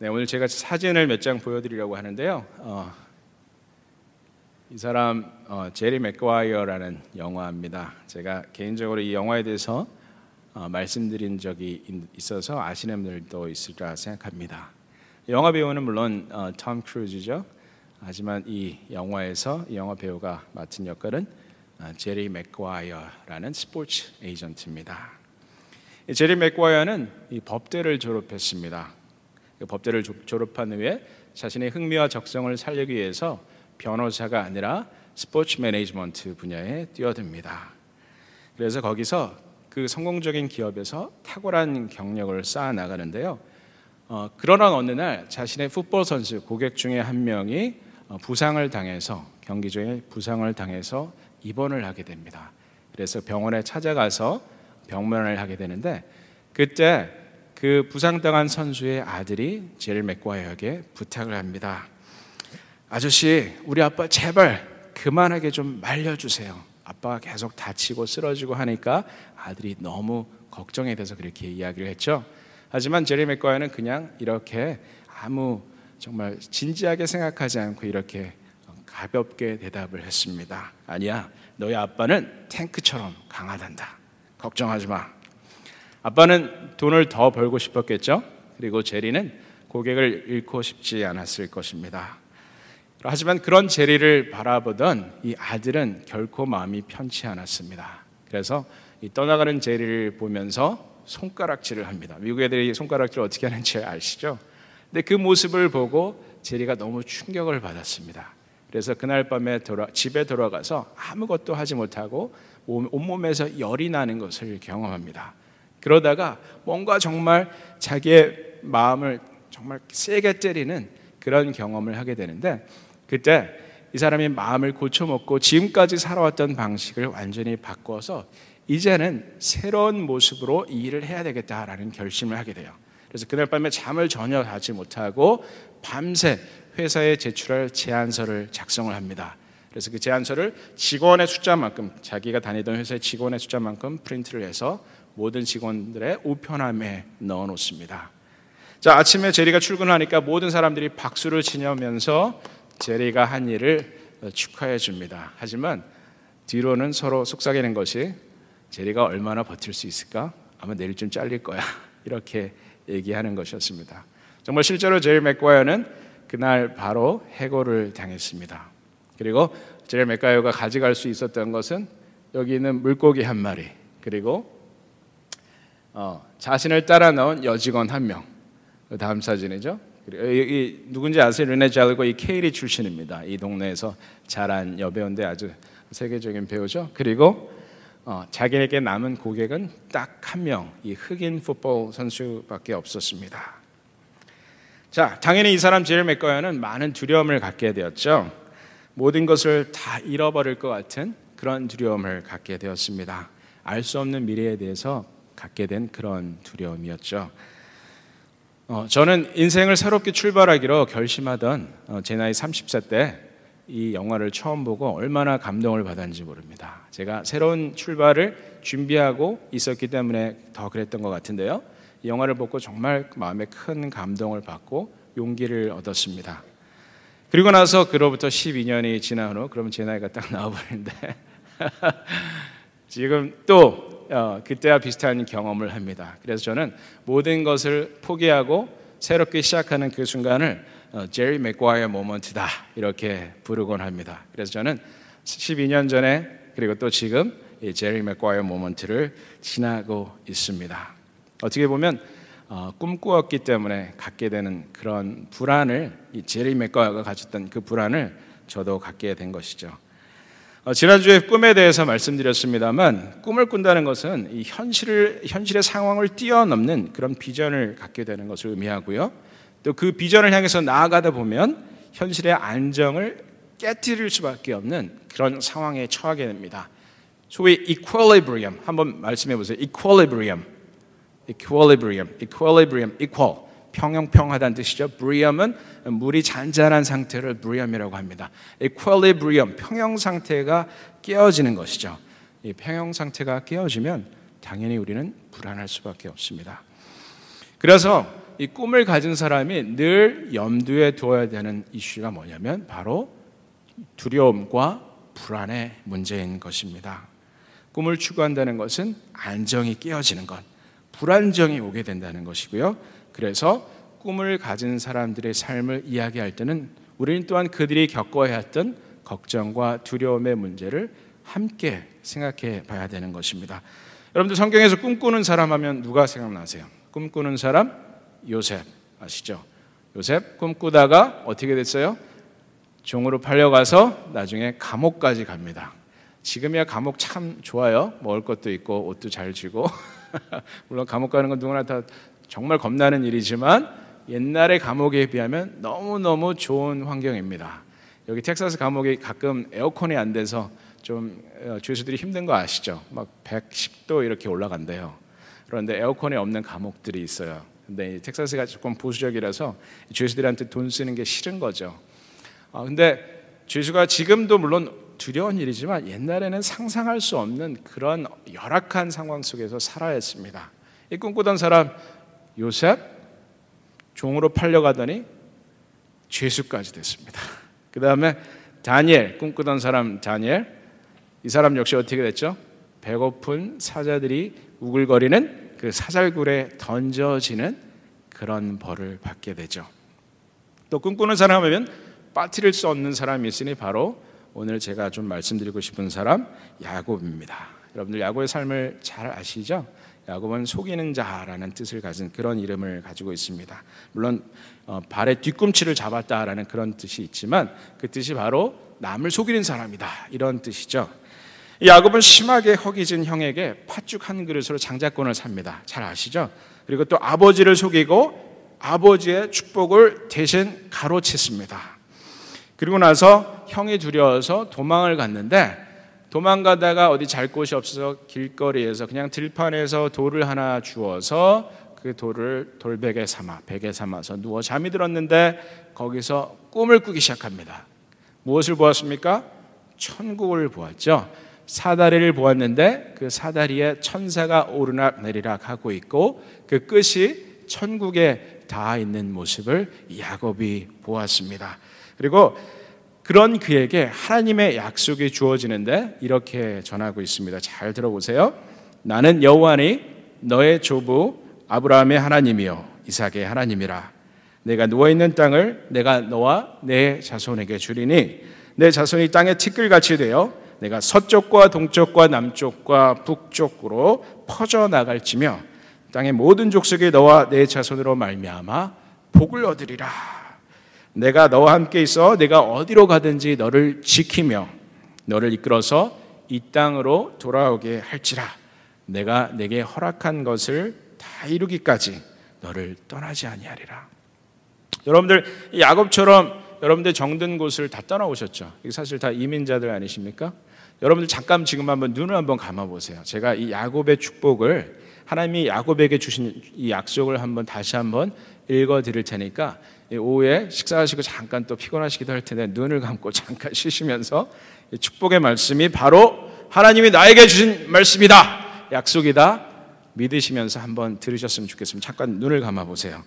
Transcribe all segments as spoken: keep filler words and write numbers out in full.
네, 오늘 제가 사진을 몇 장 보여드리려고 하는데요. 어, 이 사람 어, 제리 맥과이어라는 영화입니다. 제가 개인적으로 이 영화에 대해서 어, 말씀드린 적이 있어서 아시는 분들도 있을까 생각합니다. 영화 배우는 물론 어, 톰 크루즈죠. 하지만 이 영화에서 이 영화 배우가 맡은 역할은 어, 제리 맥과이어라는 스포츠 에이전트입니다. 이 제리 맥과이어는 이 법대를 졸업했습니다. 그 법대를 졸업한 후에 자신의 흥미와 적성을 살리기 위해서 변호사가 아니라 스포츠 매니지먼트 분야에 뛰어듭니다. 그래서 거기서 그 성공적인 기업에서 탁월한 경력을 쌓아 나가는데요. 어, 그러나 어느 날 자신의 풋볼 선수 고객 중에 한 명이 부상을 당해서 경기 중에 부상을 당해서 입원을 하게 됩니다. 그래서 병원에 찾아가서 병문안을 하게 되는데 그때 그 부상당한 선수의 아들이 제리 맥과이어에게 부탁을 합니다. 아저씨, 우리 아빠 제발 그만하게 좀 말려주세요. 아빠가 계속 다치고 쓰러지고 하니까 아들이 너무 걱정이 돼서 그렇게 이야기를 했죠. 하지만 제리 맥과이어는 그냥 이렇게 아무 정말 진지하게 생각하지 않고 이렇게 가볍게 대답을 했습니다. 아니야, 너희 아빠는 탱크처럼 강하단다. 걱정하지 마. 아빠는 돈을 더 벌고 싶었겠죠. 그리고 제리는 고객을 잃고 싶지 않았을 것입니다. 하지만 그런 제리를 바라보던 이 아들은 결코 마음이 편치 않았습니다. 그래서 이 떠나가는 제리를 보면서 손가락질을 합니다. 미국 애들이 손가락질을 어떻게 하는지 아시죠? 근데 그 모습을 보고 제리가 너무 충격을 받았습니다. 그래서 그날 밤에 돌아, 집에 돌아가서 아무것도 하지 못하고 온몸에서 열이 나는 것을 경험합니다. 그러다가 뭔가 정말 자기의 마음을 정말 세게 때리는 그런 경험을 하게 되는데 그때 이 사람이 마음을 고쳐먹고 지금까지 살아왔던 방식을 완전히 바꿔서 이제는 새로운 모습으로 이 일을 해야 되겠다라는 결심을 하게 돼요. 그래서 그날 밤에 잠을 전혀 자지 못하고 밤새 회사에 제출할 제안서를 작성을 합니다. 그래서 그 제안서를 직원의 숫자만큼, 자기가 다니던 회사의 직원의 숫자만큼 프린트를 해서 모든 직원들의 우편함에 넣어놓습니다. 자, 아침에 제리가 출근하니까 모든 사람들이 박수를 치면서 제리가 한 일을 축하해 줍니다. 하지만 뒤로는 서로 속삭이는 것이 제리가 얼마나 버틸 수 있을까? 아마 내일쯤 잘릴 거야. 이렇게 얘기하는 것이었습니다. 정말 실제로 제리 맥과이어는 그날 바로 해고를 당했습니다. 그리고 제리 맥과이어가 가져갈 수 있었던 것은 여기 있는 물고기 한 마리, 그리고 어, 자신을 따라 나온 여직원 한 명. 다음 사진이죠. 이 누군지 아세요? 르네 잘리거, 이 케이리 출신입니다. 이 동네에서 자란 여배우인데 아주 세계적인 배우죠. 그리고 어, 자기에게 남은 고객은 딱 한 명, 이 흑인 풋볼 선수밖에 없었습니다. 자, 당연히 이 사람 제리 맥과이어는 많은 두려움을 갖게 되었죠. 모든 것을 다 잃어버릴 것 같은 그런 두려움을 갖게 되었습니다. 알 수 없는 미래에 대해서 갖게 된 그런 두려움이었죠. 어, 저는 인생을 새롭게 출발하기로 결심하던 어, 제 나이 서른 살 때 이 영화를 처음 보고 얼마나 감동을 받았는지 모릅니다. 제가 새로운 출발을 준비하고 있었기 때문에 더 그랬던 것 같은데요. 이 영화를 보고 정말 마음에 큰 감동을 받고 용기를 얻었습니다. 그리고 나서 그로부터 십이 년이 지난 후, 그러면 제 나이가 딱 나와버리는데 지금 또 어, 그때와 비슷한 경험을 합니다. 그래서 저는 모든 것을 포기하고 새롭게 시작하는 그 순간을 어, 제리 맥과이어 모먼트다 이렇게 부르곤 합니다. 그래서 저는 십이 년 전에 그리고 또 지금 이 제리 맥과이어 모먼트를 지나고 있습니다. 어떻게 보면 어, 꿈꾸었기 때문에 갖게 되는 그런 불안을, 이 제리 맥과이어가 가졌던 그 불안을 저도 갖게 된 것이죠. 어, 지난주에 꿈에 대해서 말씀드렸습니다만, 꿈을 꾼다는 것은 이 현실을, 현실의 상황을 뛰어넘는 그런 비전을 갖게 되는 것을 의미하고요. 또 그 비전을 향해서 나아가다 보면 현실의 안정을 깨뜨릴 수밖에 없는 그런 상황에 처하게 됩니다. 소위 Equilibrium, 한번 말씀해 보세요. Equilibrium, Equilibrium, Equilibrium, Equal, 평형평하다는 뜻이죠. Brium은 물이 잔잔한 상태를 Brium이라고 합니다. Equilibrium, 평형상태가 깨어지는 것이죠. 이 평형상태가 깨어지면 당연히 우리는 불안할 수밖에 없습니다. 그래서 이 꿈을 가진 사람이 늘 염두에 두어야 되는 이슈가 뭐냐면 바로 두려움과 불안의 문제인 것입니다. 꿈을 추구한다는 것은 안정이 깨어지는 것, 불안정이 오게 된다는 것이고요. 그래서 꿈을 가진 사람들의 삶을 이야기할 때는 우리는 또한 그들이 겪어야 했던 걱정과 두려움의 문제를 함께 생각해 봐야 되는 것입니다. 여러분들 성경에서 꿈꾸는 사람 하면 누가 생각나세요? 꿈꾸는 사람 요셉 아시죠? 요셉 꿈꾸다가 어떻게 됐어요? 종으로 팔려가서 나중에 감옥까지 갑니다. 지금이야 감옥 참 좋아요. 먹을 것도 있고 옷도 잘 주고 물론 감옥 가는 건 누구나 다 정말 겁나는 일이지만 옛날의 감옥에 비하면 너무너무 좋은 환경입니다. 여기 텍사스 감옥이 가끔 에어컨이 안 돼서 좀 죄수들이 힘든 거 아시죠? 막 백십 도 이렇게 올라간대요. 그런데 에어컨이 없는 감옥들이 있어요. 근데 텍사스가 조금 보수적이라서 죄수들한테 돈 쓰는 게 싫은 거죠. 아, 근데 죄수가 지금도 물론 두려운 일이지만 옛날에는 상상할 수 없는 그런 열악한 상황 속에서 살아야 했습니다. 이 꿈꾸던 사람 요셉 종으로 팔려가더니 죄수까지 됐습니다. 그 다음에 다니엘 꿈꾸던 사람 다니엘 이 사람 역시 어떻게 됐죠? 배고픈 사자들이 우글거리는 그 사잘굴에 던져지는 그런 벌을 받게 되죠. 또 꿈꾸는 사람이면 빠뜨릴 수 없는 사람이 있으니 바로 오늘 제가 좀 말씀드리고 싶은 사람 야곱입니다. 여러분들 야곱의 삶을 잘 아시죠? 야곱은 속이는 자라는 뜻을 가진 그런 이름을 가지고 있습니다. 물론 어, 발의 뒤꿈치를 잡았다라는 그런 뜻이 있지만 그 뜻이 바로 남을 속이는 사람이다 이런 뜻이죠. 야곱은 심하게 허기진 형에게 팥죽 한 그릇으로 장자권을 삽니다. 잘 아시죠? 그리고 또 아버지를 속이고 아버지의 축복을 대신 가로챘습니다. 그리고 나서 형이 두려워서 도망을 갔는데 도망가다가 어디 잘 곳이 없어서 길거리에서 그냥 들판에서 돌을 하나 주워서 그 돌을 돌베개 삼아 베개 삼아서 누워 잠이 들었는데 거기서 꿈을 꾸기 시작합니다. 무엇을 보았습니까? 천국을 보았죠. 사다리를 보았는데 그 사다리에 천사가 오르락 내리락 하고 있고 그 끝이 천국에 닿아 있는 모습을 야곱이 보았습니다. 그리고 그런 그에게 하나님의 약속이 주어지는데 이렇게 전하고 있습니다. 잘 들어보세요. 나는 여호와니 너의 조부 아브라함의 하나님이요 이삭의 하나님이라. 내가 누워있는 땅을 내가 너와 내 자손에게 주리니 내 자손이 땅의 티끌같이 되어 내가 서쪽과 동쪽과 남쪽과 북쪽으로 퍼져나갈지며 땅의 모든 족속이 너와 내 자손으로 말미암아 복을 얻으리라. 내가 너와 함께 있어 내가 어디로 가든지 너를 지키며 너를 이끌어서 이 땅으로 돌아오게 할지라. 내가 내게 허락한 것을 다 이루기까지 너를 떠나지 아니하리라. 여러분들 야곱처럼 여러분들 정든 곳을 다 떠나오셨죠. 이게 사실 다 이민자들 아니십니까? 여러분들 잠깐 지금 한번 눈을 한번 감아보세요. 제가 이 야곱의 축복을 하나님이 야곱에게 주신 이 약속을 한번 다시 한번 읽어드릴 테니까 오후에 식사하시고 잠깐 또 피곤하시기도 할 텐데 눈을 감고 잠깐 쉬시면서 이 축복의 말씀이 바로 하나님이 나에게 주신 말씀이다 약속이다 믿으시면서 한번 들으셨으면 좋겠습니다. 잠깐 눈을 감아보세요.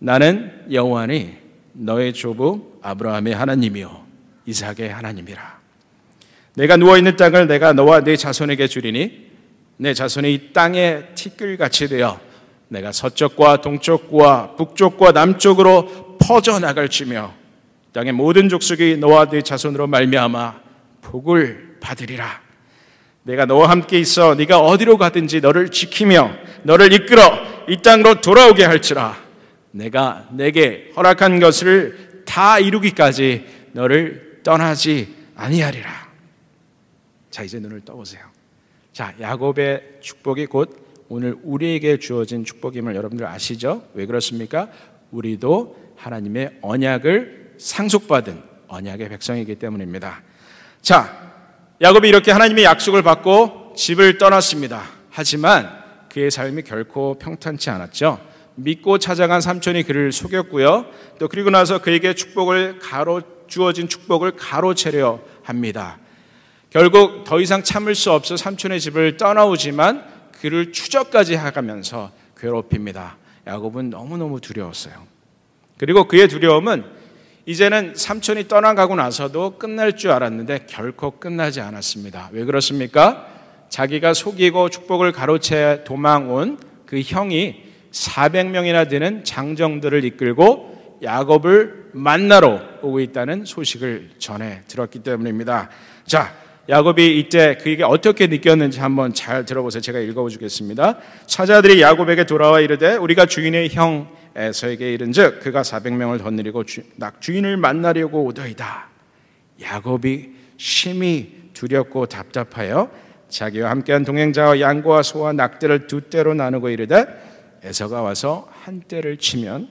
나는 여호와니 너의 조부 아브라함의 하나님이요 이삭의 하나님이라. 내가 누워있는 땅을 내가 너와 네 자손에게 주리니 내 자손이 이 땅에 티끌같이 되어 내가 서쪽과 동쪽과 북쪽과 남쪽으로 퍼져나갈지며 땅의 모든 족속이 너와 네 자손으로 말미암아 복을 받으리라. 내가 너와 함께 있어 네가 어디로 가든지 너를 지키며 너를 이끌어 이 땅으로 돌아오게 할지라. 내가 내게 허락한 것을 다 이루기까지 너를 떠나지 아니하리라. 자 이제 눈을 떠보세요. 자 야곱의 축복이 곧 오늘 우리에게 주어진 축복임을 여러분들 아시죠? 왜 그렇습니까? 우리도 하나님의 언약을 상속받은 언약의 백성이기 때문입니다. 자, 야곱이 이렇게 하나님의 약속을 받고 집을 떠났습니다. 하지만 그의 삶이 결코 평탄치 않았죠. 믿고 찾아간 삼촌이 그를 속였고요. 또 그리고 나서 그에게 축복을 가로 주어진 축복을 가로채려 합니다. 결국 더 이상 참을 수 없어 삼촌의 집을 떠나오지만 그를 추적까지 하면서 괴롭힙니다. 야곱은 너무너무 두려웠어요. 그리고 그의 두려움은 이제는 삼촌이 떠나가고 나서도 끝날 줄 알았는데 결코 끝나지 않았습니다. 왜 그렇습니까? 자기가 속이고 축복을 가로채 도망온 그 형이 사백 명이나 되는 장정들을 이끌고 야곱을 만나러 오고 있다는 소식을 전해 들었기 때문입니다. 자, 야곱이 이때 그에게 어떻게 느꼈는지 한번 잘 들어보세요. 제가 읽어주겠습니다. 사자들이 야곱에게 돌아와 이르되 우리가 주인의 형 에서에게 이른 즉 그가 사백 명을 덧느리고 주, 주인을 만나려고 오더이다. 야곱이 심히 두렵고 답답하여 자기와 함께한 동행자와 양과 소와 낙대를 두 떼로 나누고 이르되 에서가 와서 한 떼를 치면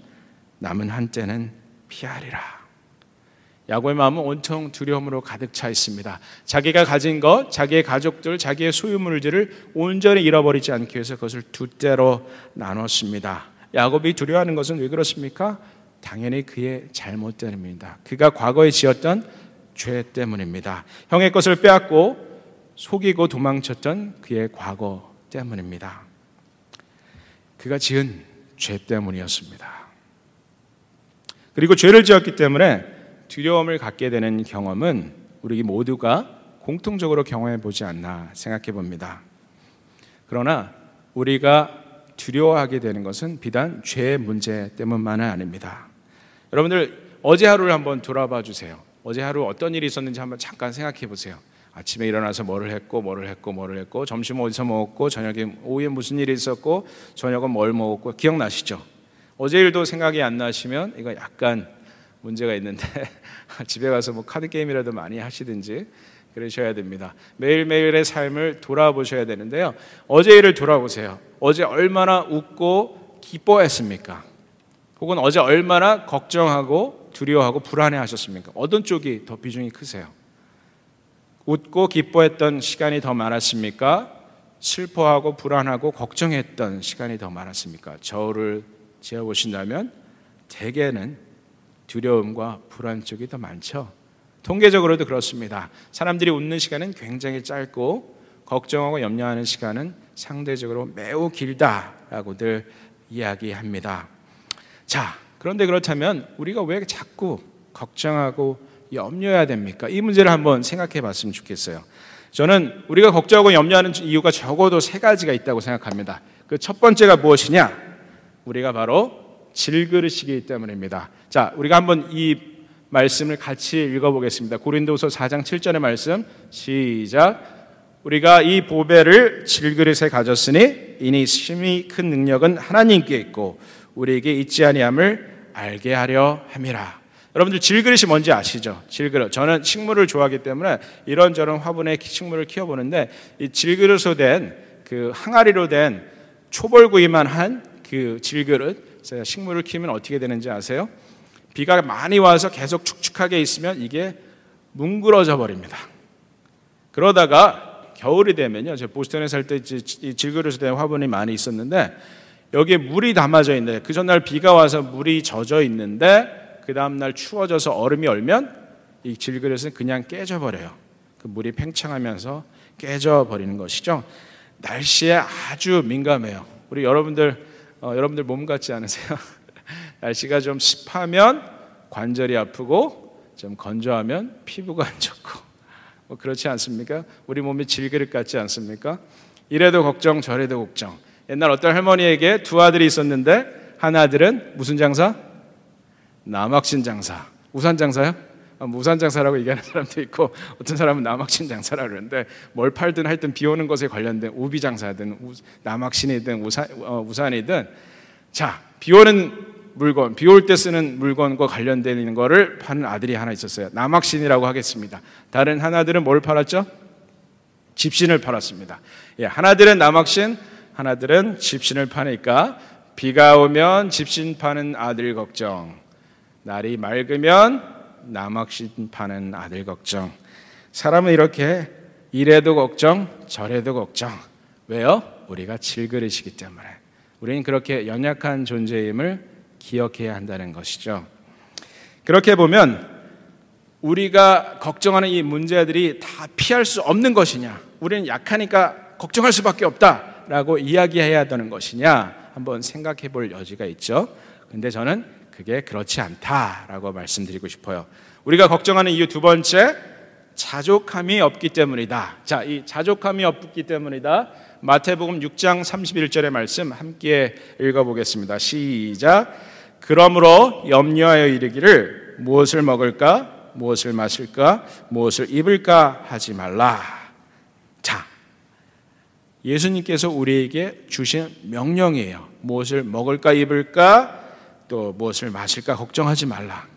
남은 한 떼는 피하리라. 야곱의 마음은 온통 두려움으로 가득 차 있습니다. 자기가 가진 것, 자기의 가족들, 자기의 소유물들을 온전히 잃어버리지 않기 위해서 그것을 두 떼로 나눴습니다. 야곱이 두려워하는 것은 왜 그렇습니까? 당연히 그의 잘못 때문입니다. 그가 과거에 지었던 죄 때문입니다. 형의 것을 빼앗고 속이고 도망쳤던 그의 과거 때문입니다. 그가 지은 죄 때문이었습니다. 그리고 죄를 지었기 때문에 두려움을 갖게 되는 경험은 우리 모두가 공통적으로 경험해 보지 않나 생각해 봅니다. 그러나 우리가 두려워하게 되는 것은 비단 죄의 문제 때문만은 아닙니다. 여러분들 어제 하루를 한번 돌아봐 주세요. 어제 하루 어떤 일이 있었는지 한번 잠깐 생각해 보세요. 아침에 일어나서 뭐를 했고 뭐를 했고 뭐를 했고 점심 어디서 먹었고 저녁에 오후에 무슨 일이 있었고 저녁은 뭘 먹었고 기억나시죠? 어제 일도 생각이 안 나시면 이거 약간 문제가 있는데 집에 가서 뭐 카드 게임이라도 많이 하시든지 그러셔야 됩니다. 매일매일의 삶을 돌아보셔야 되는데요. 어제 일을 돌아보세요. 어제 얼마나 웃고 기뻐했습니까? 혹은 어제 얼마나 걱정하고 두려워하고 불안해하셨습니까? 어떤 쪽이 더 비중이 크세요? 웃고 기뻐했던 시간이 더 많았습니까? 슬퍼하고 불안하고 걱정했던 시간이 더 많았습니까? 저를 지어보신다면 대개는 두려움과 불안 쪽이 더 많죠. 통계적으로도 그렇습니다. 사람들이 웃는 시간은 굉장히 짧고 걱정하고 염려하는 시간은 상대적으로 매우 길다라고들 이야기합니다. 자, 그런데 그렇다면 우리가 왜 자꾸 걱정하고 염려해야 됩니까? 이 문제를 한번 생각해 봤으면 좋겠어요. 저는 우리가 걱정하고 염려하는 이유가 적어도 세 가지가 있다고 생각합니다. 그 첫 번째가 무엇이냐? 우리가 바로 질그릇이기 때문입니다. 자, 우리가 한번 이 말씀을 같이 읽어보겠습니다. 고린도후서 사 장 칠 절의 말씀 시작. 우리가 이 보배를 질그릇에 가졌으니 이니 심히 큰 능력은 하나님께 있고 우리에게 있지 아니함을 알게 하려 함이라. 여러분들 질그릇이 뭔지 아시죠? 질그릇. 저는 식물을 좋아하기 때문에 이런저런 화분에 식물을 키워보는데 이 질그릇으로 된 그 항아리로 된 초벌구이만 한 그 질그릇. 식물을 키우면 어떻게 되는지 아세요? 비가 많이 와서 계속 축축하게 있으면 이게 뭉그러져 버립니다. 그러다가 겨울이 되면요. 제가 보스턴에 살 때 질그릇으로 된 화분이 많이 있었는데 여기에 물이 담아져 있는데 그 전날 비가 와서 물이 젖어 있는데 그 다음날 추워져서 얼음이 얼면 이 질그릇은 그냥 깨져버려요. 그 물이 팽창하면서 깨져버리는 것이죠. 날씨에 아주 민감해요. 우리 여러분들, 어, 여러분들 몸 같지 않으세요? 날씨가 좀 습하면 관절이 아프고 좀 건조하면 피부가 안 좋고 뭐 그렇지 않습니까? 우리 몸이 질그릇 같지 않습니까? 이래도 걱정 저래도 걱정. 옛날 어떤 할머니에게 두 아들이 있었는데 한 아들은 무슨 장사? 남학신 장사, 우산 장사요? 우산 장사라고 얘기하는 사람도 있고 어떤 사람은 남학신 장사라고 그러는데 뭘 팔든 하여튼 비 오는 것에 관련된 우비 장사든 우, 남학신이든 우산, 어, 우산이든 자, 비 오는 물건, 비 올 때 쓰는 물건과 관련되는 거를 파는 아들이 하나 있었어요. 남학신이라고 하겠습니다. 다른 하나들은 뭘 팔았죠? 집신을 팔았습니다. 예, 하나들은 남학신, 하나들은 집신을 파니까 비가 오면 집신 파는 아들 걱정, 날이 맑으면 남학신 파는 아들 걱정. 사람은 이렇게 이래도 걱정 저래도 걱정. 왜요? 우리가 질그릇이기 때문에. 우리는 그렇게 연약한 존재임을 기억해야 한다는 것이죠. 그렇게 보면 우리가 걱정하는 이 문제들이 다 피할 수 없는 것이냐, 우리는 약하니까 걱정할 수밖에 없다라고 이야기해야 되는 것이냐 한번 생각해 볼 여지가 있죠. 근데 저는 그게 그렇지 않다라고 말씀드리고 싶어요. 우리가 걱정하는 이유 두 번째, 자족함이 없기 때문이다. 자, 이 자족함이 없기 때문이다. 마태복음 육 장 삼십일 절의 말씀 함께 읽어보겠습니다. 시작. 그러므로 염려하여 이르기를 무엇을 먹을까, 무엇을 마실까, 무엇을 입을까 하지 말라. 자, 예수님께서 우리에게 주신 명령이에요. 무엇을 먹을까, 입을까, 또 무엇을 마실까 걱정하지 말라.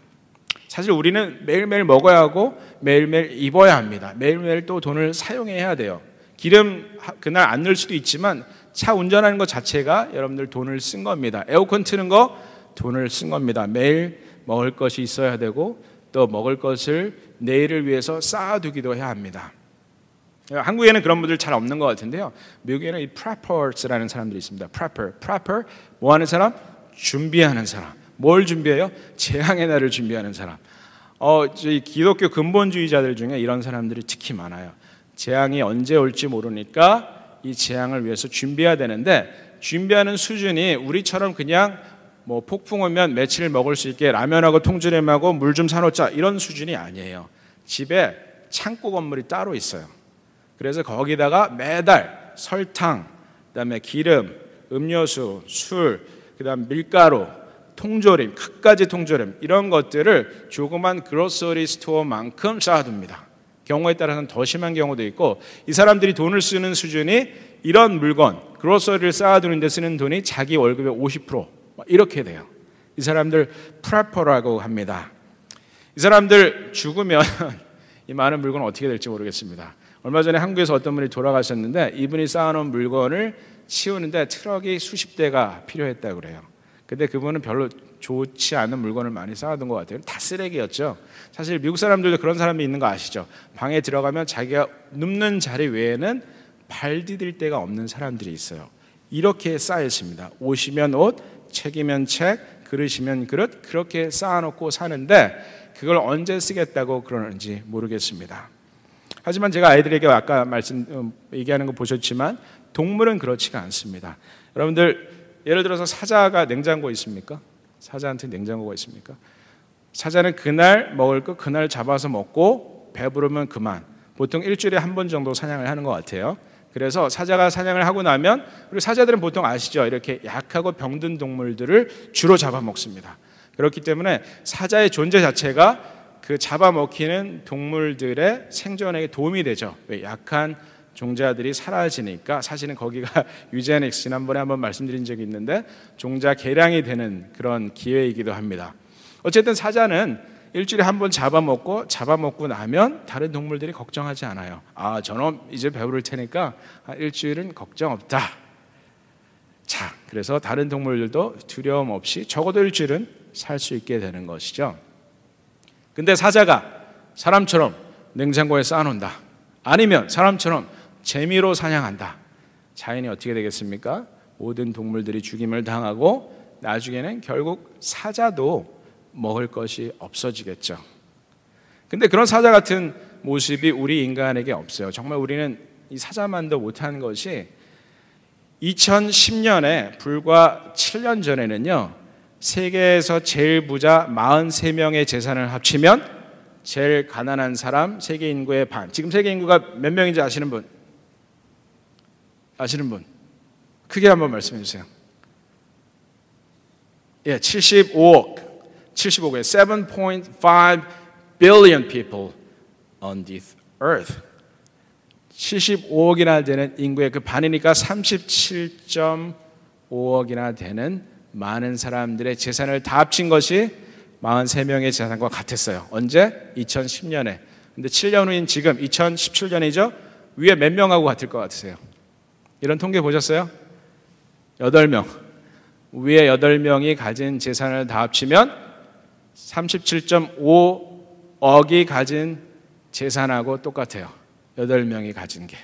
사실 우리는 매일매일 먹어야 하고 매일매일 입어야 합니다. 매일매일 또 돈을 사용해야 돼요. 기름 그날 안 넣을 수도 있지만 차 운전하는 것 자체가 여러분들 돈을 쓴 겁니다. 에어컨 트는 거 돈을 쓴 겁니다. 매일 먹을 것이 있어야 되고 또 먹을 것을 내일을 위해서 쌓아두기도 해야 합니다. 한국에는 그런 분들 잘 없는 것 같은데요. 미국에는 이 preppers라는 사람들이 있습니다. prepper, prepper 뭐 하는 사람? 준비하는 사람. 뭘 준비해요? 재앙의 날을 준비하는 사람. 어, 저희 기독교 근본주의자들 중에 이런 사람들이 특히 많아요. 재앙이 언제 올지 모르니까 이 재앙을 위해서 준비해야 되는데, 준비하는 수준이 우리처럼 그냥 뭐 폭풍 오면 며칠 먹을 수 있게 라면하고 통조림하고 물 좀 사놓자 이런 수준이 아니에요. 집에 창고 건물이 따로 있어요. 그래서 거기다가 매달 설탕, 그다음에 기름, 음료수, 술, 그다음 밀가루, 통조림, 끝까지 통조림 이런 것들을 조그만 그로서리 스토어만큼 쌓아둡니다. 경우에 따라서는 더 심한 경우도 있고, 이 사람들이 돈을 쓰는 수준이 이런 물건, 그로서리를 쌓아두는 데 쓰는 돈이 자기 월급의 오십 퍼센트 이렇게 돼요. 이 사람들 프레퍼라고 합니다. 이 사람들 죽으면 이 많은 물건 어떻게 될지 모르겠습니다. 얼마 전에 한국에서 어떤 분이 돌아가셨는데 이분이 쌓아놓은 물건을 치우는데 트럭이 수십 대가 필요했다고 그래요. 근데 그분은 별로 좋지 않은 물건을 많이 쌓아둔 것 같아요. 다 쓰레기였죠. 사실 미국 사람들도 그런 사람이 있는 거 아시죠? 방에 들어가면 자기가 눕는 자리 외에는 발 디딜 데가 없는 사람들이 있어요. 이렇게 쌓여있습니다. 옷이면 옷, 책이면 책, 그릇이면 그릇, 그렇게 쌓아놓고 사는데 그걸 언제 쓰겠다고 그러는지 모르겠습니다. 하지만 제가 아이들에게 아까 말씀 얘기하는 거 보셨지만 동물은 그렇지가 않습니다. 여러분들 예를 들어서 사자가 냉장고에 있습니까? 사자한테 냉장고가 있습니까? 사자는 그날 먹을 거 그날 잡아서 먹고 배부르면 그만. 보통 일주일에 한 번 정도 사냥을 하는 것 같아요. 그래서 사자가 사냥을 하고 나면, 그리고 사자들은 보통 아시죠? 이렇게 약하고 병든 동물들을 주로 잡아먹습니다. 그렇기 때문에 사자의 존재 자체가 그 잡아먹히는 동물들의 생존에 도움이 되죠. 왜? 약한 종자들이 사라지니까. 사실은 거기가 유제닉스 지난번에 한번 말씀드린 적이 있는데 종자 개량이 되는 그런 기회이기도 합니다. 어쨌든 사자는 일주일에 한 번 잡아먹고 잡아먹고 나면 다른 동물들이 걱정하지 않아요. 아, 저놈 이제 배부를 테니까 일주일은 걱정 없다. 자, 그래서 다른 동물들도 두려움 없이 적어도 일주일은 살 수 있게 되는 것이죠. 근데 사자가 사람처럼 냉장고에 쌓아놓는다, 아니면 사람처럼 재미로 사냥한다, 자연이 어떻게 되겠습니까? 모든 동물들이 죽임을 당하고 나중에는 결국 사자도 먹을 것이 없어지겠죠. 근데 그런 사자 같은 모습이 우리 인간에게 없어요. 정말 우리는 이 사자만도 못한 것이, 이천십 년에 불과 칠 년 전에는요 세계에서 제일 부자 사십삼 명의 재산을 합치면 제일 가난한 사람 세계 인구의 반. 지금 세계 인구가 몇 명인지 아시는 분? 아시는 분? 크게 한번 말씀해 주세요. 예, 칠십오억, 칠십오억에 칠 점 오 빌lion people on this earth. 칠십오억이나 되는 인구의 그 반이니까 삼십칠 점 오억이나 되는 많은 사람들의 재산을 다 합친 것이 사십삼 명의 재산과 같았어요. 언제? 이천십 년에. 근데 칠 년 후인 지금 이천십칠 년이죠? 위에 몇 명하고 같을 것 같으세요? 이런 통계 보셨어요? 여덟 명. 위에 여덟 명이 가진 재산을 다 합치면 삼십칠 점 오 억이 가진 재산하고 똑같아요. 여덟 명이 가진 게.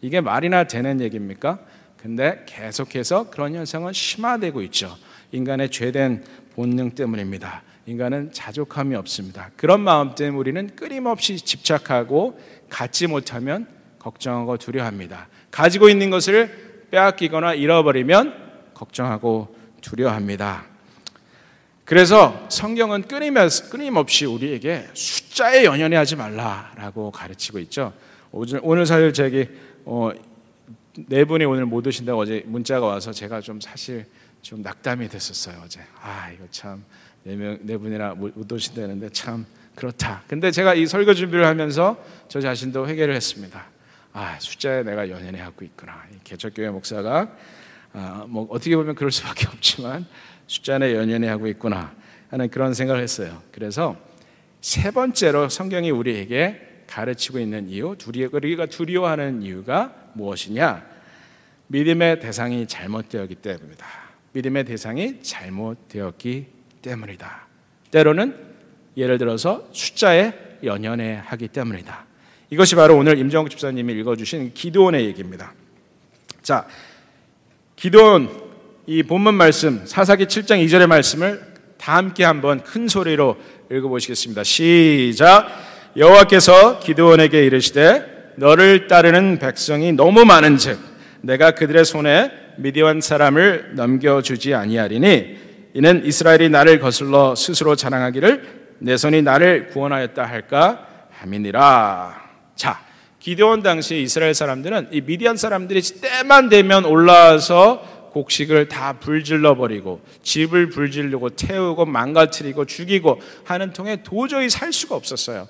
이게 말이나 되는 얘기입니까? 근데 계속해서 그런 현상은 심화되고 있죠. 인간의 죄된 본능 때문입니다. 인간은 자족함이 없습니다. 그런 마음 때문에 우리는 끊임없이 집착하고 갖지 못하면 걱정하고 두려워합니다. 가지고 있는 것을 빼앗기거나 잃어버리면 걱정하고 두려워합니다. 그래서 성경은 끊임없이, 끊임없이 우리에게 숫자에 연연해 하지 말라라고 가르치고 있죠. 오늘 사실 제게 어, 네 분이 오늘 못 오신다고 어제 문자가 와서 제가 좀 사실 좀 낙담이 됐었어요. 어제 아 이거 참 네 명, 네 분이나 못 오신다는데 참 그렇다. 근데 제가 이 설교 준비를 하면서 저 자신도 회개를 했습니다. 아 숫자에 내가 연연해 하고 있구나. 개척교회 목사가 아, 뭐 어떻게 보면 그럴 수밖에 없지만 숫자에 연연해 하고 있구나 하는 그런 생각을 했어요. 그래서 세 번째로 성경이 우리에게 가르치고 있는 이유, 우리가 두려워하는 이유가 무엇이냐? 믿음의 대상이 잘못되었기 때문이다. 믿음의 대상이 잘못되었기 때문이다. 때로는 예를 들어서 숫자에 연연해 하기 때문이다. 이것이 바로 오늘 임정국 집사님이 읽어주신 기드온의 얘기입니다. 자, 기드온 이 본문 말씀 사사기 칠 장 이 절의 말씀을 다 함께 한번 큰 소리로 읽어보시겠습니다. 시작! 여호와께서 기드온에게 이르시되 너를 따르는 백성이 너무 많은즉 내가 그들의 손에 미디안 사람을 넘겨주지 아니하리니 이는 이스라엘이 나를 거슬러 스스로 자랑하기를 내 손이 나를 구원하였다 할까 함이니라. 자, 기드온 당시 이스라엘 사람들은 이 미디안 사람들이 때만 되면 올라와서 곡식을 다 불질러 버리고 집을 불질르고 태우고 망가뜨리고 죽이고 하는 통에 도저히 살 수가 없었어요.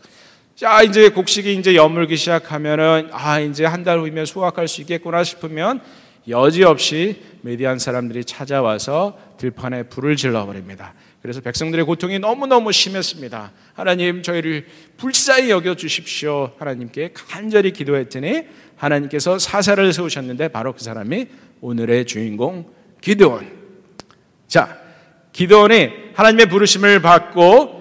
자, 이제 곡식이 이제 여물기 시작하면은, 아, 이제 한 달 후면 수확할 수 있겠구나 싶으면 여지없이 미디안 사람들이 찾아와서 들판에 불을 질러버립니다. 그래서 백성들의 고통이 너무너무 심했습니다. 하나님, 저희를 불쌍히 여겨주십시오. 하나님께 간절히 기도했더니 하나님께서 사사를 세우셨는데 바로 그 사람이 오늘의 주인공 기드온. 자, 기드온이 하나님의 부르심을 받고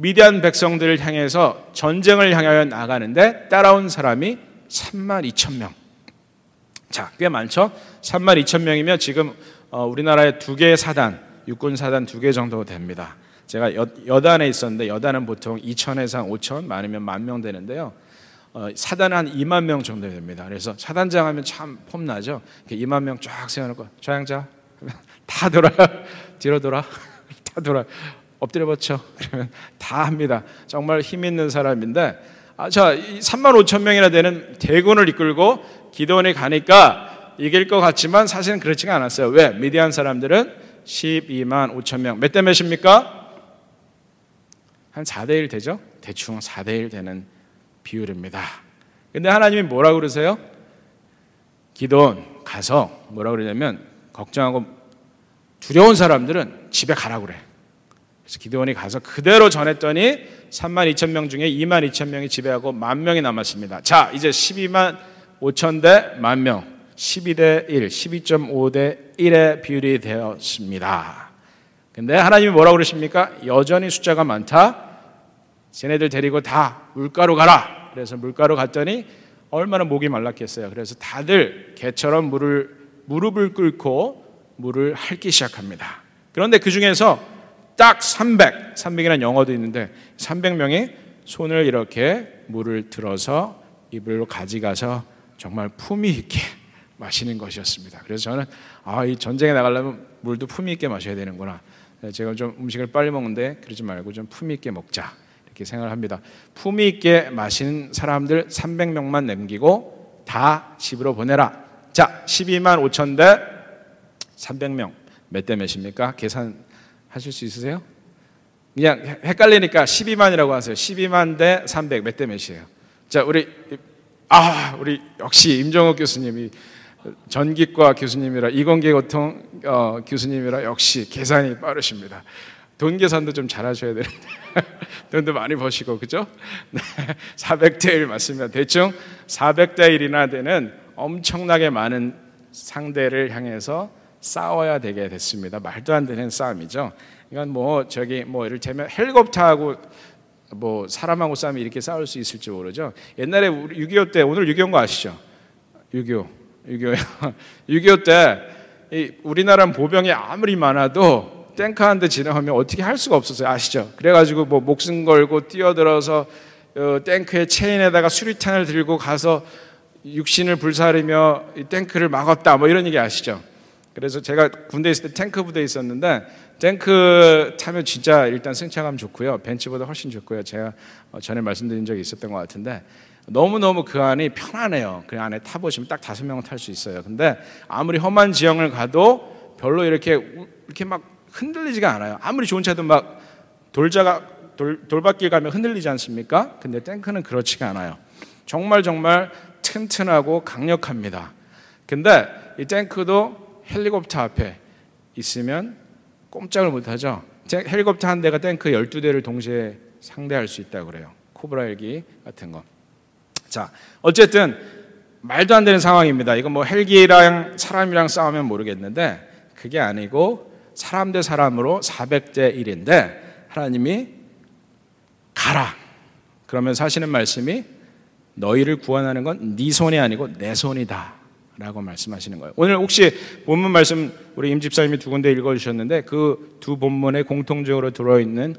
미디안 백성들을 향해서 전쟁을 향하여 나가는데 따라온 사람이 삼만 이천 명. 자, 꽤 많죠? 삼만 이천 명이면 지금 우리나라의 두 개의 사단, 육군 사단 두 개 정도 됩니다. 제가 여, 여단에 있었는데 여단은 보통 이천에서 오천, 많으면 만 명 되는데요. 어, 사단은 한 이만 명 정도 됩니다. 그래서 사단장 하면 참 폼나죠? 이렇게 이만 명 쫙 세워놓고 좌양자 다 돌아요. 뒤로 돌아. 다 돌아요. 엎드려 버쳐. 그러면 다 합니다. 정말 힘 있는 사람인데, 아, 자, 삼만 오천 명이나 되는 대군을 이끌고 기드온이 가니까 이길 것 같지만 사실은 그렇지가 않았어요. 왜? 미디안 사람들은 십이만 오천 명. 몇 대 몇입니까? 한 사 대 일 되죠? 대충 사 대 일 되는 비율입니다. 근데 하나님이 뭐라고 그러세요? 기드온 가서 뭐라고 그러냐면, 걱정하고 두려운 사람들은 집에 가라고 그래. 그래서 기드온이 가서 그대로 전했더니 삼만 이천 명 중에 이만 이천 명이 지배하고 만 명이 남았습니다. 자, 이제 십이만 오천 대 만 명, 십이 대 일, 십이 점 오 대 일의 비율이 되었습니다. 근데 하나님이 뭐라고 그러십니까? 여전히 숫자가 많다. 쟤네들 데리고 다 물가로 가라. 그래서 물가로 갔더니 얼마나 목이 말랐겠어요. 그래서 다들 개처럼 물을, 무릎을 꿇고 물을 핥기 시작합니다. 그런데 그 중에서 딱 삼백, 삼백이라는 영어도 있는데 삼백 명이 손을 이렇게 물을 들어서 입으로 가져가서 정말 품위 있게 마시는 것이었습니다. 그래서 저는 아, 이 전쟁에 나가려면 물도 품위 있게 마셔야 되는구나. 제가 좀 음식을 빨리 먹는데 그러지 말고 좀 품위 있게 먹자 이렇게 생각을 합니다. 품위 있게 마시는 사람들 삼백 명만 남기고 다 집으로 보내라. 자, 십이만 오천 대 삼백 명 몇 대 몇입니까? 계산 하실 수 있으세요? 그냥 헷갈리니까 십이만이라고 하세요. 십이만 대 삼백 몇 대 몇이에요? 자, 우리 아 우리 역시 임정욱 교수님이 전기과 교수님이라 이공계 고통 어, 교수님이라 역시 계산이 빠르십니다. 돈 계산도 좀 잘하셔야 되는데 돈도 많이 버시고 그죠? 사백 대 일 맞습니다. 대충 사백 대 일이나 되는 엄청나게 많은 상대를 향해서 싸워야 되게 됐습니다. 말도 안 되는 싸움이죠. 이건 뭐 저기 뭐 이를테면 헬리콥터하고 뭐 사람하고 싸움이 이렇게 싸울 수 있을지 모르죠. 옛날에 육이오 때, 오늘 육이오인 거 아시죠? 육이오, 육이오요. 육이오 때 이 우리나라 보병이 아무리 많아도 탱크 한 대 지나가면 어떻게 할 수가 없었어요. 아시죠? 그래가지고 뭐 목숨 걸고 뛰어들어서 어, 탱크의 체인에다가 수류탄을 들고 가서 육신을 불사르며 이 탱크를 막았다. 뭐 이런 얘기 아시죠? 그래서 제가 군대 있을 때 탱크 부대에 있었는데 탱크 타면 진짜 일단 승차감 좋고요. 벤츠보다 훨씬 좋고요. 제가 전에 말씀드린 적이 있었던 것 같은데 너무너무 그 안이 편안해요. 그 안에 타보시면 딱 다섯 명은 탈 수 있어요. 근데 아무리 험한 지형을 가도 별로 이렇게 이렇게 막 흔들리지가 않아요. 아무리 좋은 차도 막 돌자가 돌, 돌밭길 가면 흔들리지 않습니까? 근데 탱크는 그렇지가 않아요. 정말 정말 튼튼하고 강력합니다. 근데 이 탱크도 헬리콥터 앞에 있으면 꼼짝을 못하죠. 헬리콥터 한 대가 탱크 열두 대를 동시에 상대할 수 있다고 그래요. 코브라 헬기 같은 거. 자, 어쨌든 말도 안 되는 상황입니다. 이건 뭐 헬기랑 사람이랑 싸우면 모르겠는데 그게 아니고 사람 대 사람으로 사백 대 일인데 하나님이 가라 그러면서 하시는 말씀이 너희를 구원하는 건 네 손이 아니고 내 손이다 라고 말씀하시는 거예요. 오늘 혹시 본문 말씀 우리 임 집사님이 두 군데 읽어주셨는데 그 두 본문에 공통적으로 들어있는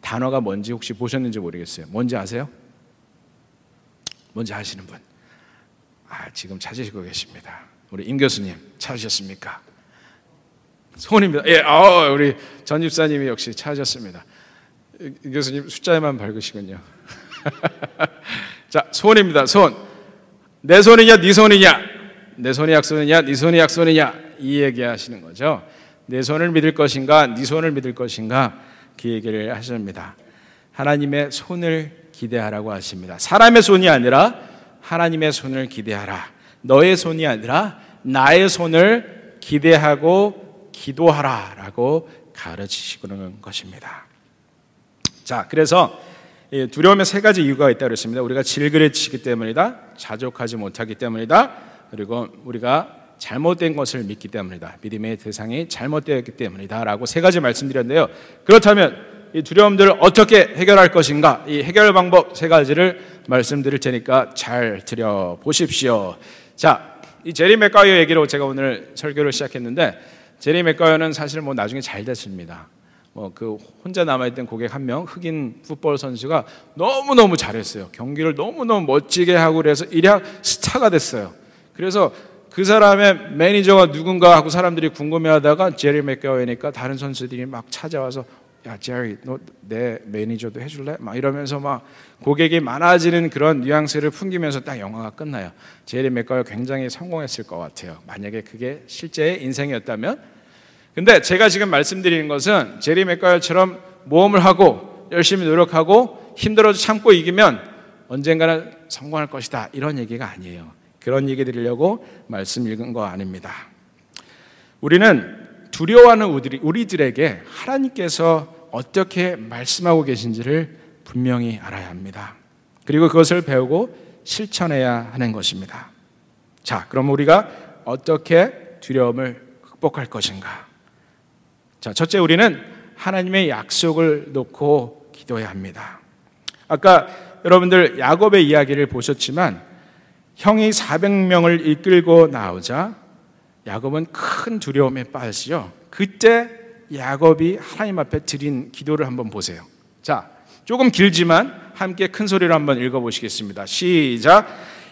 단어가 뭔지 혹시 보셨는지 모르겠어요. 뭔지 아세요? 뭔지 아시는 분? 아, 지금 찾으시고 계십니다. 우리 임 교수님 찾으셨습니까? 손입니다. 예, 어, 우리 전 집사님이 역시 찾으셨습니다. 임 교수님 숫자에만 밝으시군요. 자, 손입니다. 손. 내 손이냐, 네 손이냐? 내 손이 약손이냐, 네 손이 약손이냐? 이 얘기하시는 거죠. 내 손을 믿을 것인가, 네 손을 믿을 것인가? 그 얘기를 하십니다. 하나님의 손을 기대하라고 하십니다. 사람의 손이 아니라 하나님의 손을 기대하라. 너의 손이 아니라 나의 손을 기대하고 기도하라 라고 가르치시는 것입니다. 자, 그래서 두려움의 세 가지 이유가 있다고 했습니다. 우리가 질그레치기 때문이다, 자족하지 못하기 때문이다, 그리고 우리가 잘못된 것을 믿기 때문이다, 믿음의 대상이 잘못되었기 때문이다 라고 세 가지 말씀드렸는데요. 그렇다면 이 두려움들을 어떻게 해결할 것인가, 이 해결 방법 세 가지를 말씀드릴 테니까 잘 들여보십시오. 자, 이 제리 맥가이어 얘기로 제가 오늘 설교를 시작했는데 제리 맥가이어는 사실 뭐 나중에 잘 됐습니다. 뭐 그 혼자 남아있던 고객 한 명 흑인 풋볼 선수가 너무너무 잘했어요. 경기를 너무너무 멋지게 하고 그래서 일약 스타가 됐어요. 그래서 그 사람의 매니저가 누군가 하고 사람들이 궁금해하다가 제리 맥가이어니까 다른 선수들이 막 찾아와서 야, 제리, 너 내 매니저도 해줄래? 막 이러면서 막 고객이 많아지는 그런 뉘앙스를 풍기면서 딱 영화가 끝나요. 제리 맥가이어 굉장히 성공했을 것 같아요. 만약에 그게 실제의 인생이었다면. 근데 제가 지금 말씀드리는 것은 제리 맥가이어처럼 모험을 하고 열심히 노력하고 힘들어도 참고 이기면 언젠가는 성공할 것이다, 이런 얘기가 아니에요. 그런 얘기 드리려고 말씀 읽은 거 아닙니다. 우리는 두려워하는 우리, 우리들에게 하나님께서 어떻게 말씀하고 계신지를 분명히 알아야 합니다. 그리고 그것을 배우고 실천해야 하는 것입니다. 자, 그럼 우리가 어떻게 두려움을 극복할 것인가? 자, 첫째, 우리는 하나님의 약속을 놓고 기도해야 합니다. 아까 여러분들 야곱의 이야기를 보셨지만 형이 사백 명을 이끌고 나오자 야곱은 큰 두려움에 빠지죠. 그때 야곱이 하나님 앞에 드린 기도를 한번 보세요. 자, 조금 길지만 함께 큰 소리로 한번 읽어보시겠습니다. 시작.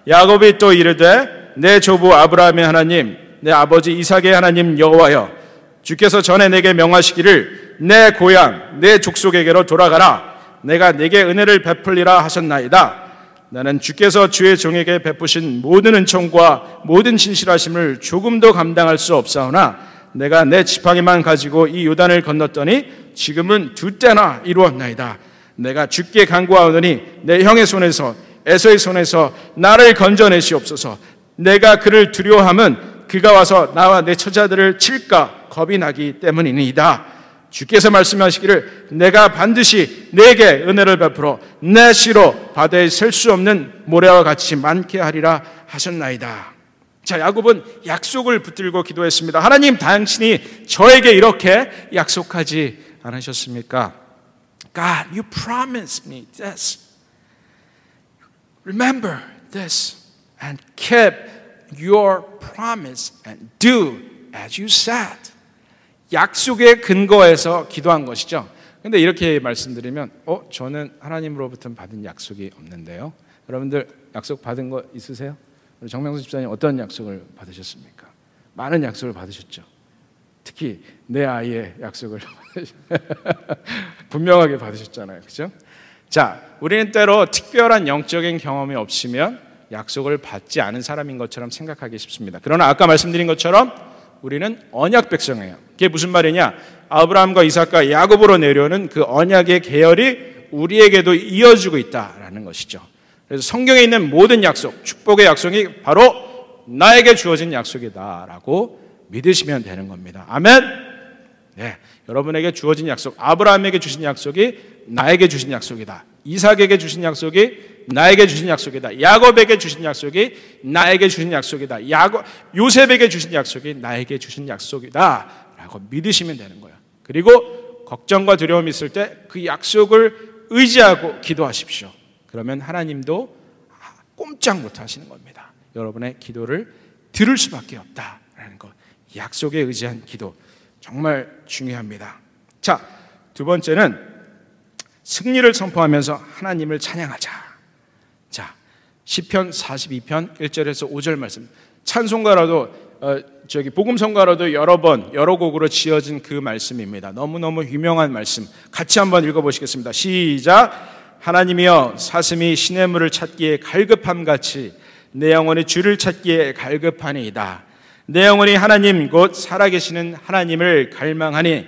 야곱이 또 이르되 내 조부 아브라함의 하나님, 내 아버지 이삭의 하나님 여호와여, 주께서 전에 내게 명하시기를 내 고향 내 족속에게로 돌아가라, 내가 내게 은혜를 베풀리라 하셨나이다. 나는 주께서 주의 종에게 베푸신 모든 은총과 모든 진실하심을 조금도 감당할 수 없사오나 내가 내 지팡이만 가지고 이 요단을 건넜더니 지금은 두 때나 이루었나이다. 내가 주께 간구하오니 내 형의 손에서, 에서의 손에서 나를 건져내시옵소서. 내가 그를 두려워함은 그가 와서 나와 내 처자들을 칠까 겁이 나기 때문이니이다. 주께서 말씀하시기를 내가 반드시 내게 은혜를 베풀어 내 씨로 바다에 셀 수 없는 모래와 같이 많게 하리라 하셨나이다. 자, 야곱은 약속을 붙들고 기도했습니다. 하나님, 당신이 저에게 이렇게 약속하지 않으셨습니까? God, you promised me this. Remember this and keep your promise and do as you said. 약속의 근거에서 기도한 것이죠. 그런데 이렇게 말씀드리면 어? 저는 하나님으로부터 받은 약속이 없는데요. 여러분들 약속 받은 거 있으세요? 우리 정명수 집사님 어떤 약속을 받으셨습니까? 많은 약속을 받으셨죠. 특히 내 아이의 약속을 분명하게 받으셨잖아요. 그렇죠? 자, 우리는 때로 특별한 영적인 경험이 없으면 약속을 받지 않은 사람인 것처럼 생각하기 쉽습니다. 그러나 아까 말씀드린 것처럼 우리는 언약 백성이에요. 그게 무슨 말이냐? 아브라함과 이삭과 야곱으로 내려오는 그 언약의 계열이 우리에게도 이어지고 있다라는 것이죠. 그래서 성경에 있는 모든 약속, 축복의 약속이 바로 나에게 주어진 약속이다라고 믿으시면 되는 겁니다. 아멘. 네, 여러분에게 주어진 약속, 아브라함에게 주신 약속이 나에게 주신 약속이다. 이삭에게 주신 약속이 나에게 주신 약속이다. 야곱에게 주신 약속이 나에게 주신 약속이다. 야곱, 요셉에게 주신 약속이 나에게 주신 약속이다라고 믿으시면 되는 거예요. 그리고 걱정과 두려움이 있을 때 그 약속을 의지하고 기도하십시오. 그러면 하나님도 꼼짝 못 하시는 겁니다. 여러분의 기도를 들을 수밖에 없다라는 것. 약속에 의지한 기도 정말 중요합니다. 자, 두 번째는 승리를 선포하면서 하나님을 찬양하자. 자, 시편 사십이 편 일 절에서 오 절 말씀. 찬송가라도 어, 저기 복음성가라도 여러 번 여러 곡으로 지어진 그 말씀입니다. 너무너무 유명한 말씀. 같이 한번 읽어보시겠습니다. 시작. 하나님이여, 사슴이 신의 물을 찾기에 갈급함같이 내 영혼이 주를 찾기에 갈급하니이다. 내 영혼이 하나님 곧 살아계시는 하나님을 갈망하니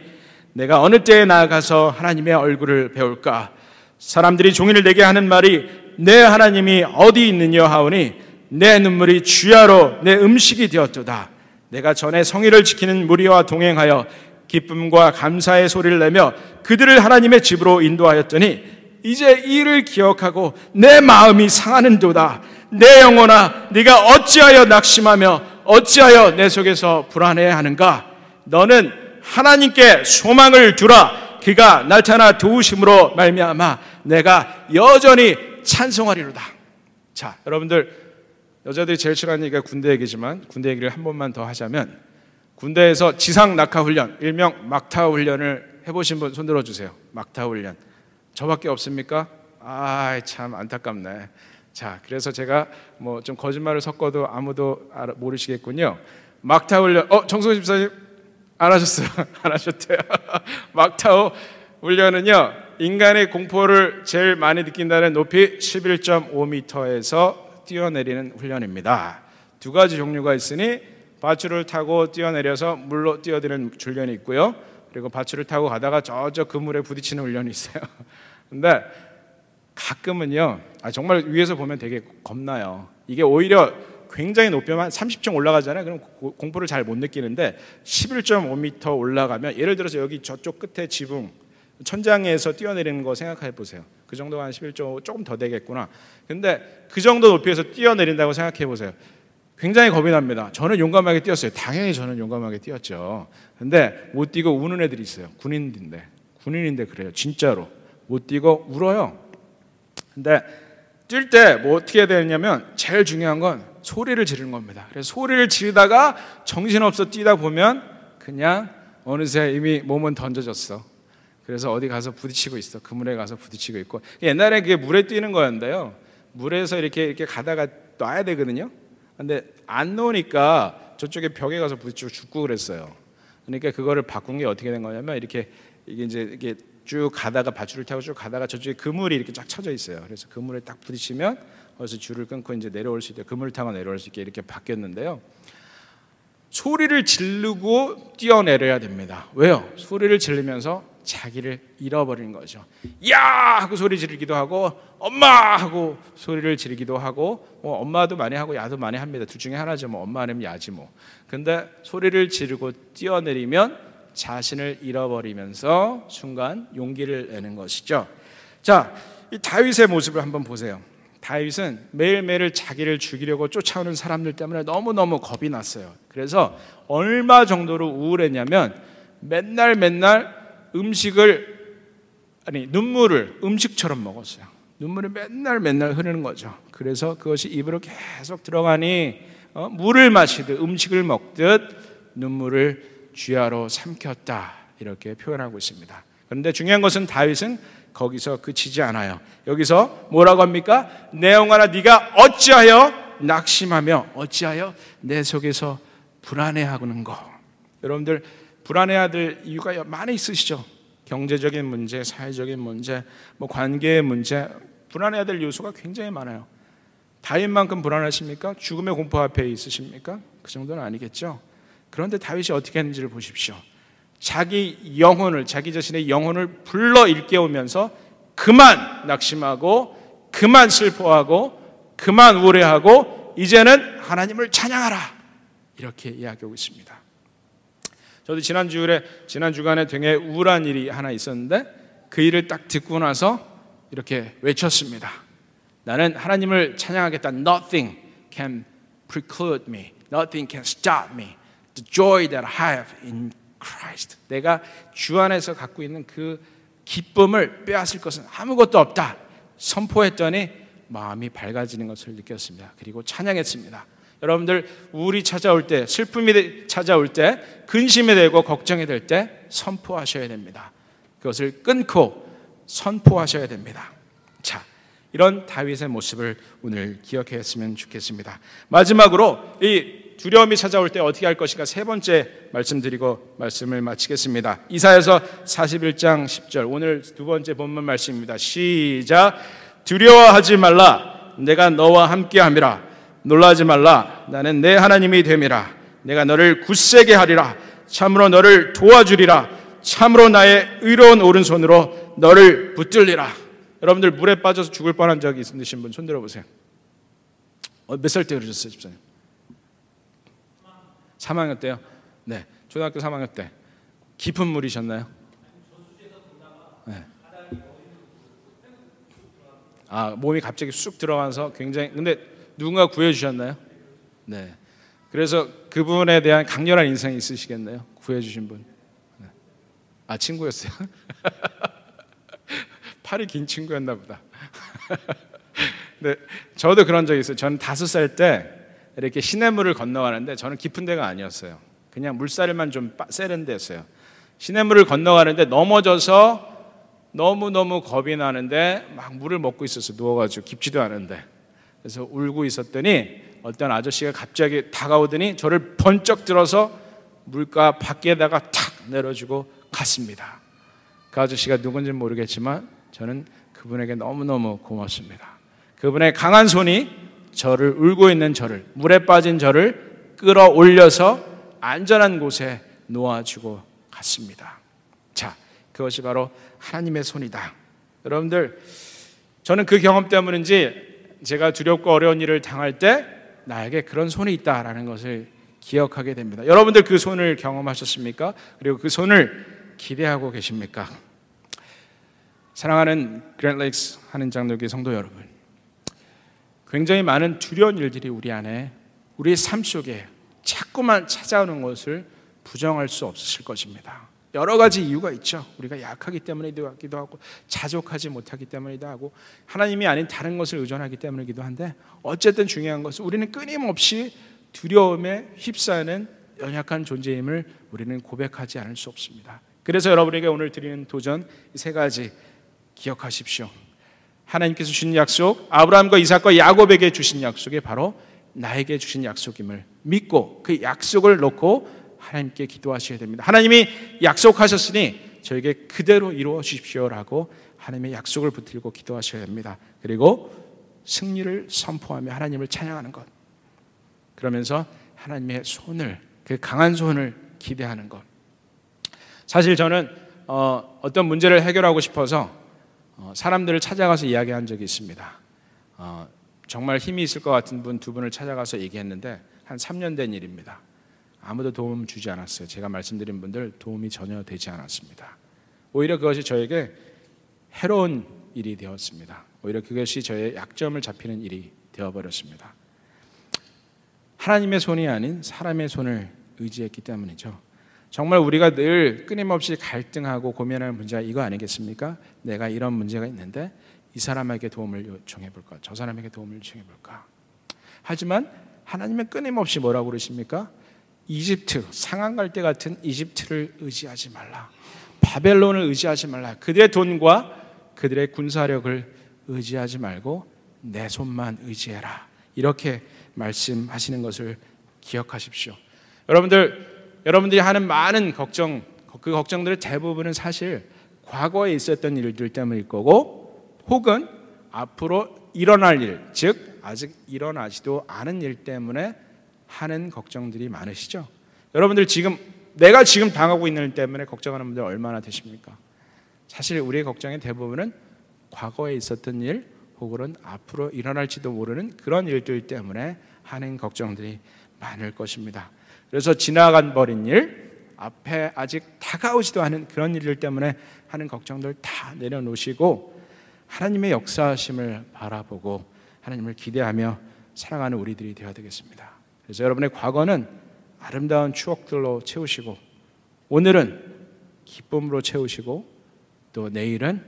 내가 어느 때에 나아가서 하나님의 얼굴을 배울까. 사람들이 종일 내게 하는 말이 내 하나님이 어디 있느냐 하오니 내 눈물이 주야로 내 음식이 되었도다. 내가 전에 성의를 지키는 무리와 동행하여 기쁨과 감사의 소리를 내며 그들을 하나님의 집으로 인도하였더니 이제 이를 기억하고 내 마음이 상하는도다. 내 영혼아, 네가 어찌하여 낙심하며 어찌하여 내 속에서 불안해하는가. 너는 하나님께 소망을 두라. 그가 나타나 도우심으로 말미암아 내가 여전히 찬송하리로다. 자, 여러분들, 여자들이 제일 싫어하는 얘기가 군대 얘기지만 군대 얘기를 한 번만 더 하자면, 군대에서 지상 낙하 훈련, 일명 막타 훈련을 해보신 분 손들어 주세요. 막타 훈련 저밖에 없습니까? 아, 참 안타깝네. 자, 그래서 제가 뭐 좀 거짓말을 섞어도 아무도 알아, 모르시겠군요. 막타 훈련, 어, 정성훈 집사님 안 하셨어요? 안 하셨대요. 막타 훈련은요, 인간의 공포를 제일 많이 느낀다는 높이 십일 점 오 미터에서 뛰어내리는 훈련입니다. 두 가지 종류가 있으니 밧줄을 타고 뛰어내려서 물로 뛰어드는 훈련이 있고요. 그리고 밧줄을 타고 가다가 저저 그물에 부딪히는 훈련이 있어요. 근데 가끔은요, 아, 정말 위에서 보면 되게 겁나요. 이게 오히려 굉장히 높으면 한 삼십 층 올라가잖아요. 그럼 고, 공포를 잘 못 느끼는데 십일 점 오 미터 올라가면, 예를 들어서 여기 저쪽 끝에 지붕 천장에서 뛰어내리는 거 생각해 보세요. 그 정도가 한 십일 점 오, 조금 더 되겠구나. 근데 그 정도 높이에서 뛰어내린다고 생각해 보세요. 굉장히 겁이 납니다. 저는 용감하게 뛰었어요. 당연히 저는 용감하게 뛰었죠. 근데 못 뛰고 우는 애들이 있어요. 군인인데, 군인인데 그래요. 진짜로 못 뛰고 울어요. 근데 뛸 때 뭐 어떻게 해야 되냐면 제일 중요한 건 소리를 지르는 겁니다. 그래서 소리를 지르다가 정신없어 뛰다 보면 그냥 어느새 이미 몸은 던져졌어. 그래서 어디 가서 부딪히고 있어. 그물에 가서 부딪히고 있고. 옛날에 그게 물에 뛰는 거였는데요, 물에서 이렇게 이렇게 가다가 놔야 되거든요. 근데 안 놓으니까 저쪽에 벽에 가서 부딪히고 죽고 그랬어요. 그러니까 그거를 바꾼 게 어떻게 된 거냐면, 이렇게 이게 이제 이렇게 쭉 가다가 밧줄을 타고 쭉 가다가 저쪽에 그물이 이렇게 쫙 쳐져 있어요. 그래서 그물에 딱 부딪히면 거기서 줄을 끊고 이제 내려올 수 있게, 그물 타고 내려올 수 있게 이렇게 바뀌었는데요. 소리를 지르고 뛰어내려야 됩니다. 왜요? 소리를 지르면서 자기를 잃어버리는 거죠. 야! 하고 소리 지르기도 하고, 엄마! 하고 소리를 지르기도 하고, 뭐 엄마도 많이 하고 야도 많이 합니다. 둘 중에 하나죠. 뭐 엄마 아니면 야지 뭐. 근데 소리를 지르고 뛰어내리면 자신을 잃어버리면서 순간 용기를 내는 것이죠. 자, 이 다윗의 모습을 한번 보세요. 다윗은 매일매일 자기를 죽이려고 쫓아오는 사람들 때문에 너무너무 겁이 났어요. 그래서 얼마 정도로 우울했냐면, 맨날 맨날 음식을, 아니 눈물을 음식처럼 먹었어요. 눈물이 맨날 맨날 흐르는 거죠. 그래서 그것이 입으로 계속 들어가니 어? 물을 마시듯 음식을 먹듯 눈물을 주야로 삼켰다, 이렇게 표현하고 있습니다. 그런데 중요한 것은 다윗은 거기서 그치지 않아요. 여기서 뭐라고 합니까? 내 영혼아, 네가 어찌하여 낙심하며 어찌하여 내 속에서 불안해하고는 거. 여러분들, 불안해야 될 이유가 많이 있으시죠. 경제적인 문제, 사회적인 문제, 뭐 관계의 문제, 불안해야 될 요소가 굉장히 많아요. 다윗만큼 불안하십니까? 죽음의 공포 앞에 있으십니까? 그 정도는 아니겠죠. 그런데 다윗이 어떻게 했는지를 보십시오. 자기 영혼을, 자기 자신의 영혼을 불러 일깨우면서 그만 낙심하고, 그만 슬퍼하고, 그만 우울해하고, 이제는 하나님을 찬양하라, 이렇게 이야기하고 있습니다. 저도 지난 주일에 지난 주간에 되게 우울한 일이 하나 있었는데, 그 일을 딱 듣고 나서 이렇게 외쳤습니다. 나는 하나님을 찬양하겠다. Nothing can preclude me. Nothing can stop me. The joy that I have in Christ. 내가 주 안에서 갖고 있는 그 기쁨을 빼앗을 것은 아무것도 없다. 선포했더니 마음이 밝아지는 것을 느꼈습니다. 그리고 찬양했습니다. 여러분들, 우울이 찾아올 때, 슬픔이 찾아올 때, 근심이 되고 걱정이 될 때 선포하셔야 됩니다. 그것을 끊고 선포하셔야 됩니다. 자, 이런 다윗의 모습을 오늘 기억했으면 좋겠습니다. 마지막으로 이 두려움이 찾아올 때 어떻게 할 것인가, 세 번째 말씀드리고 말씀을 마치겠습니다. 이사야서 사십일 장 십 절, 오늘 두 번째 본문 말씀입니다. 시작. 두려워하지 말라, 내가 너와 함께함이라. 놀라지 말라, 나는 내 하나님이 됨이라. 내가 너를 굳세게 하리라. 참으로 너를 도와주리라. 참으로 나의 의로운 오른손으로 너를 붙들리라. 여러분들, 물에 빠져서 죽을 뻔한 적이 있으신 분 손 들어보세요. 어, 몇 살 때 그러셨어요, 집사님? 삼 학년 때요? 네, 초등학교 삼 학년 때. 깊은 물이셨나요? 네. 아, 몸이 갑자기 쑥 들어가서 굉장히, 근데 누군가 구해주셨나요? 네. 그래서 그분에 대한 강렬한 인상이 있으시겠네요, 구해주신 분. 네. 아, 친구였어요? 팔이 긴 친구였나 보다. 네, 저도 그런 적이 있어요. 저는 다섯 살 때 이렇게 시냇물을 건너가는데, 저는 깊은 데가 아니었어요. 그냥 물살만 좀 세른 데였어요. 시냇물을 건너가는데 넘어져서 너무너무 겁이 나는데 막 물을 먹고 있어서 누워가지고 깊지도 않은데, 그래서 울고 있었더니 어떤 아저씨가 갑자기 다가오더니 저를 번쩍 들어서 물가 밖에다가 탁 내려주고 갔습니다. 그 아저씨가 누군지는 모르겠지만 저는 그분에게 너무너무 고맙습니다. 그분의 강한 손이 저를, 울고 있는 저를, 물에 빠진 저를 끌어올려서 안전한 곳에 놓아주고 갔습니다. 자, 그것이 바로 하나님의 손이다. 여러분들, 저는 그 경험 때문인지 제가 두렵고 어려운 일을 당할 때 나에게 그런 손이 있다라는 것을 기억하게 됩니다. 여러분들, 그 손을 경험하셨습니까? 그리고 그 손을 기대하고 계십니까? 사랑하는 그랜레이크스 한인장로교회 성도 여러분, 굉장히 많은 두려운 일들이 우리 안에, 우리의 삶 속에 자꾸만 찾아오는 것을 부정할 수 없으실 것입니다. 여러 가지 이유가 있죠. 우리가 약하기 때문이기도 하고, 자족하지 못하기 때문이기도 하고, 하나님이 아닌 다른 것을 의존하기 때문이기도 한데, 어쨌든 중요한 것은 우리는 끊임없이 두려움에 휩싸이는 연약한 존재임을 우리는 고백하지 않을 수 없습니다. 그래서 여러분에게 오늘 드리는 도전, 세 가지 기억하십시오. 하나님께서 주신 약속, 아브라함과 이삭과 야곱에게 주신 약속이 바로 나에게 주신 약속임을 믿고, 그 약속을 놓고 하나님께 기도하셔야 됩니다. 하나님이 약속하셨으니 저에게 그대로 이루어 주십시오라고 하나님의 약속을 붙들고 기도하셔야 됩니다. 그리고 승리를 선포하며 하나님을 찬양하는 것, 그러면서 하나님의 손을, 그 강한 손을 기대하는 것. 사실 저는 어, 어떤 문제를 해결하고 싶어서 어, 사람들을 찾아가서 이야기한 적이 있습니다. 어, 정말 힘이 있을 것 같은 분 두 분을 찾아가서 얘기했는데, 한 삼 년 된 일입니다. 아무도 도움 주지 않았어요. 제가 말씀드린 분들 도움이 전혀 되지 않았습니다. 오히려 그것이 저에게 해로운 일이 되었습니다. 오히려 그것이 저의 약점을 잡히는 일이 되어버렸습니다. 하나님의 손이 아닌 사람의 손을 의지했기 때문이죠. 정말 우리가 늘 끊임없이 갈등하고 고민하는 문제가 이거 아니겠습니까? 내가 이런 문제가 있는데 이 사람에게 도움을 요청해볼까? 저 사람에게 도움을 요청해볼까? 하지만 하나님은 끊임없이 뭐라고 그러십니까? 이집트, 상한갈 때 같은 이집트를 의지하지 말라. 바벨론을 의지하지 말라. 그들의 돈과 그들의 군사력을 의지하지 말고 내 손만 의지해라, 이렇게 말씀하시는 것을 기억하십시오. 여러분들, 여러분들이 하는 많은 걱정, 그 걱정들의 대부분은 사실 과거에 있었던 일들 때문일 거고, 혹은 앞으로 일어날 일, 즉 아직 일어나지도 않은 일 때문에 하는 걱정들이 많으시죠? 여러분들 지금 내가 지금 당하고 있는 일 때문에 걱정하는 분들 얼마나 되십니까? 사실 우리의 걱정의 대부분은 과거에 있었던 일 혹은 앞으로 일어날지도 모르는 그런 일들 때문에 하는 걱정들이 많을 것입니다. 그래서 지나간 버린 일, 앞에 아직 다가오지도 않은 그런 일들 때문에 하는 걱정들 다 내려놓으시고 하나님의 역사하심을 바라보고 하나님을 기대하며 살아가는 우리들이 되어야 되겠습니다. 그래서 여러분의 과거는 아름다운 추억들로 채우시고, 오늘은 기쁨으로 채우시고, 또 내일은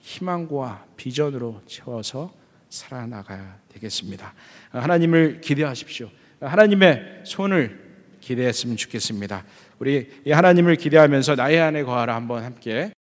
희망과 비전으로 채워서 살아나가야 되겠습니다. 하나님을 기대하십시오. 하나님의 손을 기대했으면 좋겠습니다. 우리 이 하나님을 기대하면서 나의 안에 거하라 한번 함께